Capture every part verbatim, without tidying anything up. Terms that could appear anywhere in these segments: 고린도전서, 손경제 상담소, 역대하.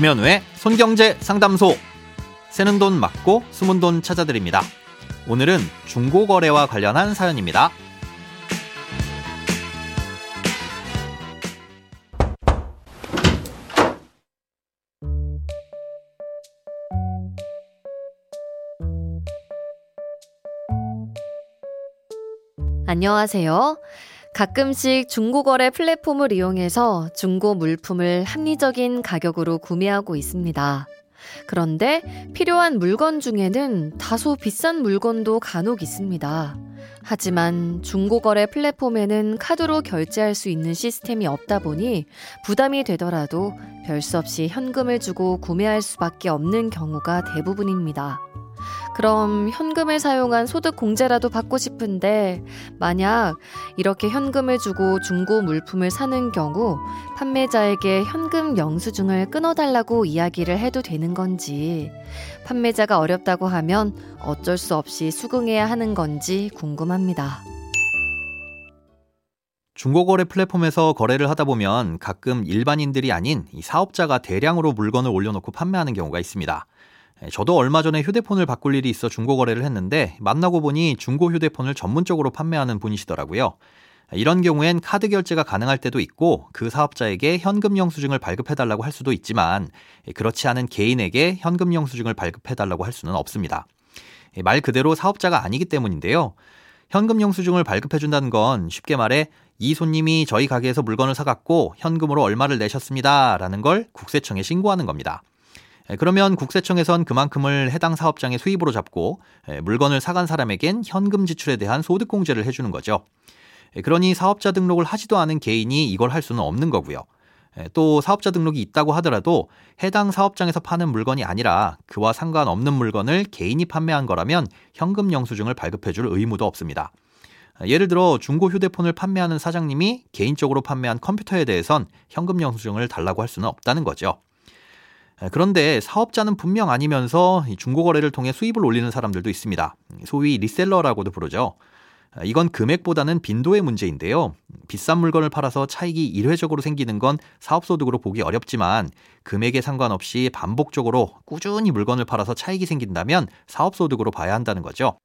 김현우의 손경제 상담소. 새는 돈 막고 숨은 돈 찾아드립니다. 오늘은 중고거래와 관련한 사연입니다. 안녕하세요. 가끔씩 중고거래 플랫폼을 이용해서 중고 물품을 합리적인 가격으로 구매하고 있습니다. 그런데 필요한 물건 중에는 다소 비싼 물건도 간혹 있습니다. 하지만 중고거래 플랫폼에는 카드로 결제할 수 있는 시스템이 없다 보니 부담이 되더라도 별수 없이 현금을 주고 구매할 수밖에 없는 경우가 대부분입니다. 그럼 현금을 사용한 소득 공제라도 받고 싶은데 만약 이렇게 현금을 주고 중고 물품을 사는 경우 판매자에게 현금 영수증을 끊어달라고 이야기를 해도 되는 건지, 판매자가 어렵다고 하면 어쩔 수 없이 수긍해야 하는 건지 궁금합니다. 중고거래 플랫폼에서 거래를 하다 보면 가끔 일반인들이 아닌 이 사업자가 대량으로 물건을 올려놓고 판매하는 경우가 있습니다. 저도 얼마 전에 휴대폰을 바꿀 일이 있어 중고거래를 했는데 만나고 보니 중고 휴대폰을 전문적으로 판매하는 분이시더라고요. 이런 경우엔 카드 결제가 가능할 때도 있고 그 사업자에게 현금 영수증을 발급해달라고 할 수도 있지만 그렇지 않은 개인에게 현금 영수증을 발급해달라고 할 수는 없습니다. 말 그대로 사업자가 아니기 때문인데요. 현금 영수증을 발급해준다는 건 쉽게 말해 이 손님이 저희 가게에서 물건을 사갖고 현금으로 얼마를 내셨습니다 라는 걸 국세청에 신고하는 겁니다. 그러면 국세청에선 그만큼을 해당 사업장의 수입으로 잡고 물건을 사간 사람에겐 현금 지출에 대한 소득공제를 해주는 거죠. 그러니 사업자 등록을 하지도 않은 개인이 이걸 할 수는 없는 거고요. 또 사업자 등록이 있다고 하더라도 해당 사업장에서 파는 물건이 아니라 그와 상관없는 물건을 개인이 판매한 거라면 현금 영수증을 발급해줄 의무도 없습니다. 예를 들어 중고 휴대폰을 판매하는 사장님이 개인적으로 판매한 컴퓨터에 대해선 현금 영수증을 달라고 할 수는 없다는 거죠. 그런데 사업자는 분명 아니면서 중고거래를 통해 수입을 올리는 사람들도 있습니다. 소위 리셀러라고도 부르죠. 이건 금액보다는 빈도의 문제인데요. 비싼 물건을 팔아서 차익이 일회적으로 생기는 건 사업소득으로 보기 어렵지만 금액에 상관없이 반복적으로 꾸준히 물건을 팔아서 차익이 생긴다면 사업소득으로 봐야 한다는 거죠.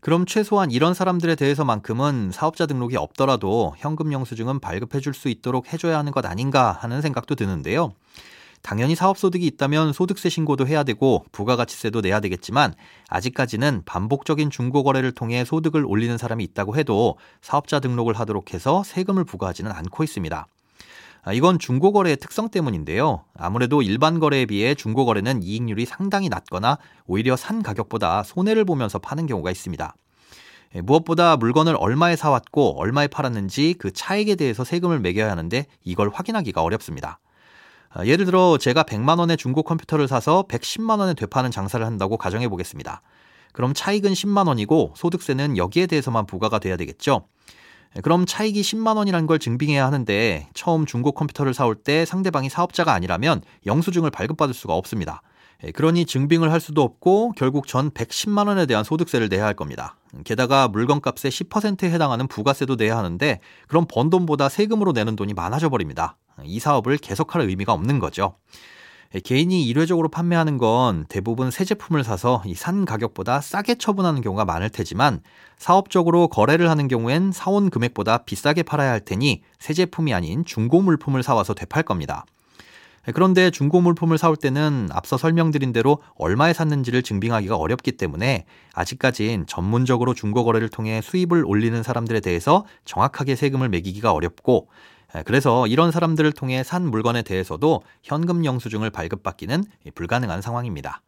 그럼 최소한 이런 사람들에 대해서만큼은 사업자 등록이 없더라도 현금 영수증은 발급해줄 수 있도록 해줘야 하는 것 아닌가 하는 생각도 드는데요. 당연히 사업소득이 있다면 소득세 신고도 해야 되고 부가가치세도 내야 되겠지만 아직까지는 반복적인 중고거래를 통해 소득을 올리는 사람이 있다고 해도 사업자 등록을 하도록 해서 세금을 부과하지는 않고 있습니다. 이건 중고거래의 특성 때문인데요. 아무래도 일반 거래에 비해 중고거래는 이익률이 상당히 낮거나 오히려 산 가격보다 손해를 보면서 파는 경우가 있습니다. 무엇보다 물건을 얼마에 사왔고 얼마에 팔았는지 그 차액에 대해서 세금을 매겨야 하는데 이걸 확인하기가 어렵습니다. 예를 들어 제가 백만 원의 중고 컴퓨터를 사서 백십만 원에 되파는 장사를 한다고 가정해 보겠습니다. 그럼 차익은 십만 원이고 소득세는 여기에 대해서만 부과가 돼야 되겠죠. 그럼 차익이 십만 원이라는 걸 증빙해야 하는데 처음 중고 컴퓨터를 사올 때 상대방이 사업자가 아니라면 영수증을 발급받을 수가 없습니다. 그러니 증빙을 할 수도 없고 결국 전 백십만 원에 대한 소득세를 내야 할 겁니다. 게다가 물건값의 십 퍼센트에 해당하는 부가세도 내야 하는데 그럼 번 돈보다 세금으로 내는 돈이 많아져 버립니다. 이 사업을 계속할 의미가 없는 거죠. 개인이 일회적으로 판매하는 건 대부분 새 제품을 사서 이 산 가격보다 싸게 처분하는 경우가 많을 테지만 사업적으로 거래를 하는 경우엔 사온 금액보다 비싸게 팔아야 할 테니 새 제품이 아닌 중고 물품을 사와서 되팔 겁니다. 그런데 중고 물품을 사올 때는 앞서 설명드린 대로 얼마에 샀는지를 증빙하기가 어렵기 때문에 아직까진 전문적으로 중고거래를 통해 수입을 올리는 사람들에 대해서 정확하게 세금을 매기기가 어렵고 그래서 이런 사람들을 통해 산 물건에 대해서도 현금 영수증을 발급받기는 불가능한 상황입니다.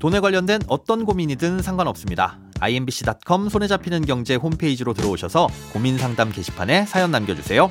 돈에 관련된 어떤 고민이든 상관없습니다. 아이엠비씨 닷컴 손에 잡히는 경제 홈페이지로 들어오셔서 고민 상담 게시판에 사연 남겨주세요.